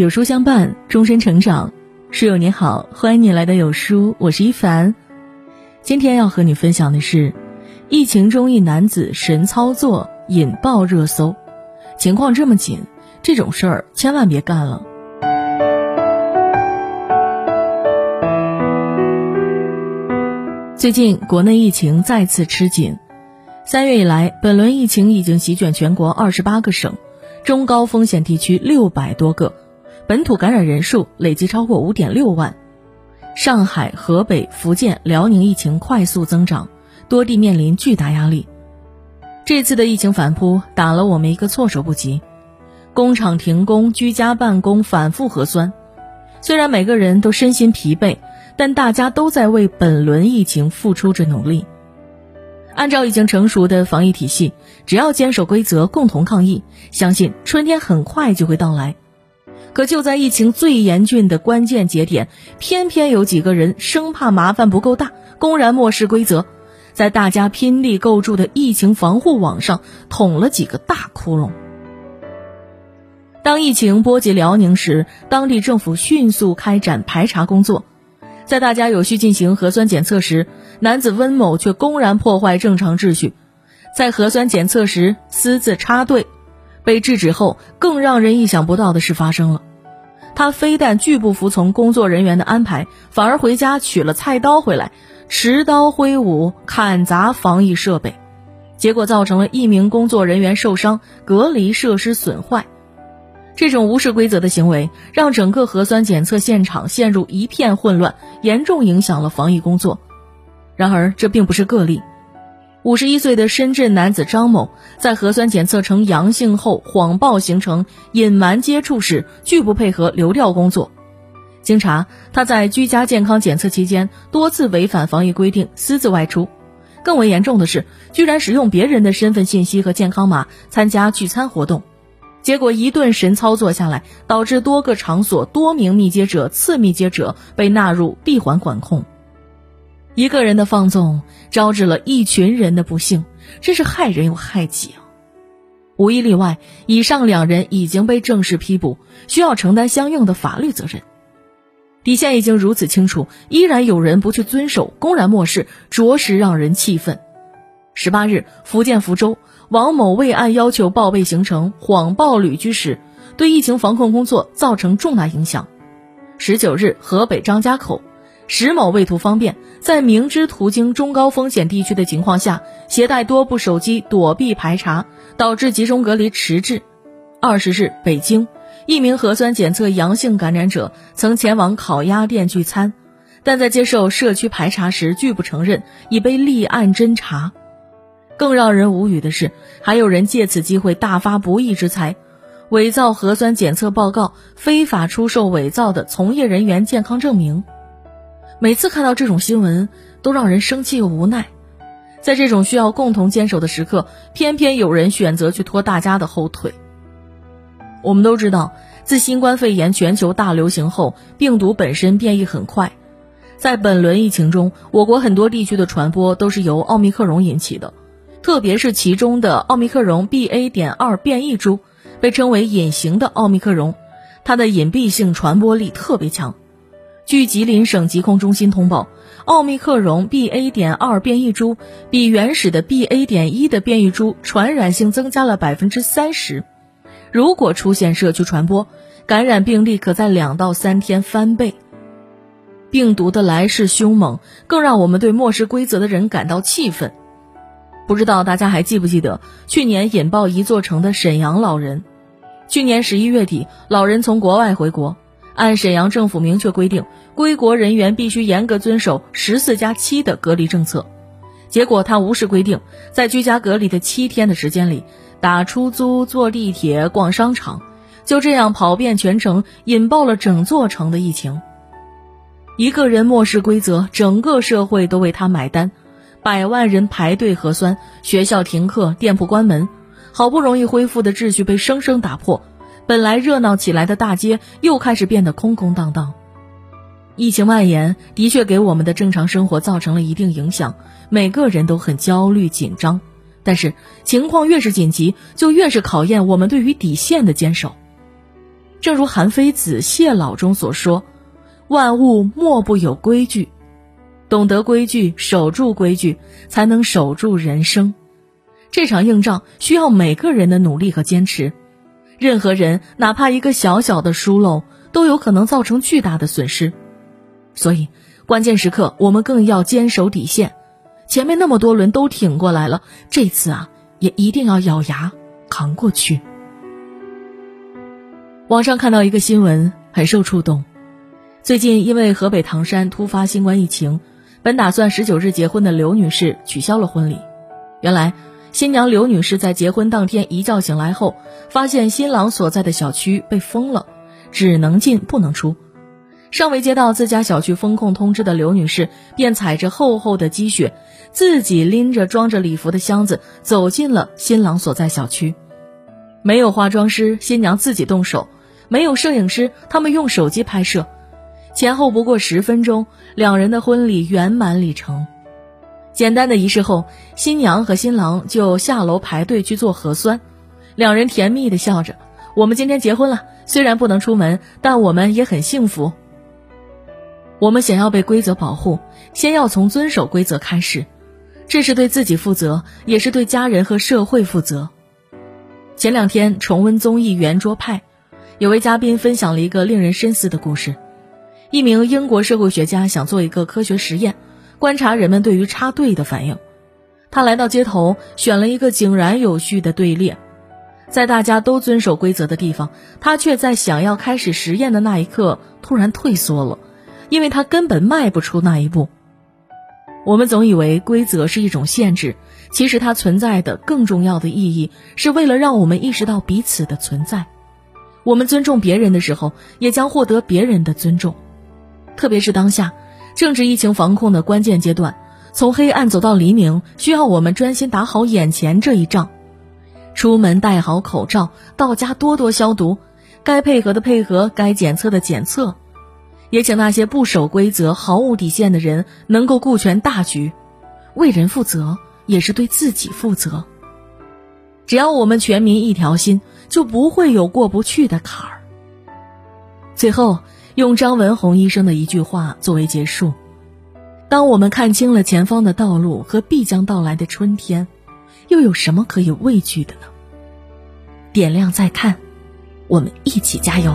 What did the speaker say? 有书相伴，终身成长。书友你好，欢迎你来到有书，我是一凡。今天要和你分享的是，疫情中一男子神操作引爆热搜，情况这么紧，这种事儿千万别干了。最近国内疫情再次吃紧，3月以来，本轮疫情已经席卷全国28个省，中高风险地区600多个，本土感染人数累计超过 5.6 万。上海、河北、福建、辽宁疫情快速增长，多地面临巨大压力。这次的疫情反扑打了我们一个措手不及，工厂停工，居家办公，反复核酸。虽然每个人都身心疲惫，但大家都在为本轮疫情付出着努力。按照已经成熟的防疫体系，只要坚守规则，共同抗疫，相信春天很快就会到来。可就在疫情最严峻的关键节点，偏偏有几个人生怕麻烦不够大，公然漠视规则，在大家拼力构筑的疫情防护网上捅了几个大窟窿。当疫情波及辽宁时，当地政府迅速开展排查工作。在大家有序进行核酸检测时，男子温某却公然破坏正常秩序，在核酸检测时私自插队。被制止后，更让人意想不到的事发生了，他非但拒不服从工作人员的安排，反而回家取了菜刀回来，持刀挥舞，砍砸防疫设备，结果造成了一名工作人员受伤，隔离设施损坏。这种无视规则的行为让整个核酸检测现场陷入一片混乱，严重影响了防疫工作。然而这并不是个例。51岁的深圳男子张某在核酸检测呈阳性后谎报行程，隐瞒接触史，拒不配合流调工作。经查，他在居家健康检测期间多次违反防疫规定，私自外出。更为严重的是，居然使用别人的身份信息和健康码参加聚餐活动。结果一顿神操作下来，导致多个场所多名密接者、次密接者被纳入闭环管控。一个人的放纵招致了一群人的不幸，真是害人又害己啊！无一例外，以上两人已经被正式批捕，需要承担相应的法律责任。底线已经如此清楚，依然有人不去遵守，公然漠视，着实让人气愤。18日，福建福州，王某未按要求报备行程，谎报旅居史，对疫情防控工作造成重大影响。19日，河北张家口，石某为图方便，在明知途经中高风险地区的情况下，携带多部手机躲避排查，导致集中隔离迟滞。20日，北京，一名核酸检测阳性感染者曾前往烤鸭店聚餐，但在接受社区排查时拒不承认，已被立案侦查。更让人无语的是，还有人借此机会大发不义之财，伪造核酸检测报告，非法出售伪造的从业人员健康证明。每次看到这种新闻，都让人生气又无奈。在这种需要共同坚守的时刻，偏偏有人选择去拖大家的后腿。我们都知道，自新冠肺炎全球大流行后，病毒本身变异很快。在本轮疫情中，我国很多地区的传播都是由奥密克戎引起的，特别是其中的奥密克戎 BA.2 变异株，被称为隐形的奥密克戎，它的隐蔽性传播力特别强。据吉林省疾控中心通报，奥密克戎 BA.2 变异株比原始的 BA.1 的变异株传染性增加了 30%。 如果出现社区传播，感染病例可在2到3天翻倍。病毒的来势凶猛，更让我们对漠视规则的人感到气愤。不知道大家还记不记得去年引爆一座城的沈阳老人。去年11月底，老人从国外回国，按沈阳政府明确规定，归国人员必须严格遵守14+7的隔离政策。结果他无视规定，在居家隔离的7天的时间里，打出租、坐地铁、逛商场，就这样跑遍全城，引爆了整座城的疫情。一个人漠视规则，整个社会都为他买单。100万人排队核酸，学校停课，店铺关门，好不容易恢复的秩序被生生打破，本来热闹起来的大街又开始变得空空荡荡。疫情蔓延的确给我们的正常生活造成了一定影响，每个人都很焦虑紧张，但是情况越是紧急，就越是考验我们对于底线的坚守。正如韩非子《谢老》中所说，万物莫不有规矩，懂得规矩，守住规矩，才能守住人生。这场硬仗需要每个人的努力和坚持，任何人哪怕一个小小的疏漏都有可能造成巨大的损失。所以关键时刻我们更要坚守底线，前面那么多轮都挺过来了，这次也一定要咬牙扛过去。网上看到一个新闻，很受触动。最近因为河北唐山突发新冠疫情，本打算19日结婚的刘女士取消了婚礼。原来新娘刘女士在结婚当天一觉醒来后，发现新郎所在的小区被封了，只能进不能出。尚未接到自家小区封控通知的刘女士便踩着厚厚的积雪，自己拎着装着礼服的箱子走进了新郎所在小区。没有化妆师，新娘自己动手，没有摄影师，他们用手机拍摄。前后不过10分钟，两人的婚礼圆满礼成。简单的仪式后，新娘和新郎就下楼排队去做核酸，两人甜蜜地笑着，我们今天结婚了，虽然不能出门，但我们也很幸福。我们想要被规则保护，先要从遵守规则开始，这是对自己负责，也是对家人和社会负责。前两天重温综艺《圆桌派》，有位嘉宾分享了一个令人深思的故事。一名英国社会学家想做一个科学实验，观察人们对于插队的反应。他来到街头，选了一个井然有序的队列，在大家都遵守规则的地方，他却在想要开始实验的那一刻突然退缩了，因为他根本迈不出那一步。我们总以为规则是一种限制，其实它存在的更重要的意义是为了让我们意识到彼此的存在。我们尊重别人的时候，也将获得别人的尊重。特别是当下正值疫情防控的关键阶段，从黑暗走到黎明，需要我们专心打好眼前这一仗。出门戴好口罩，到家多多消毒，该配合的配合，该检测的检测。也请那些不守规则、毫无底线的人能够顾全大局，为人负责，也是对自己负责。只要我们全民一条心，就不会有过不去的坎儿。最后，用张文宏医生的一句话作为结束：当我们看清了前方的道路和必将到来的春天，又有什么可以畏惧的呢？点亮再看，我们一起加油。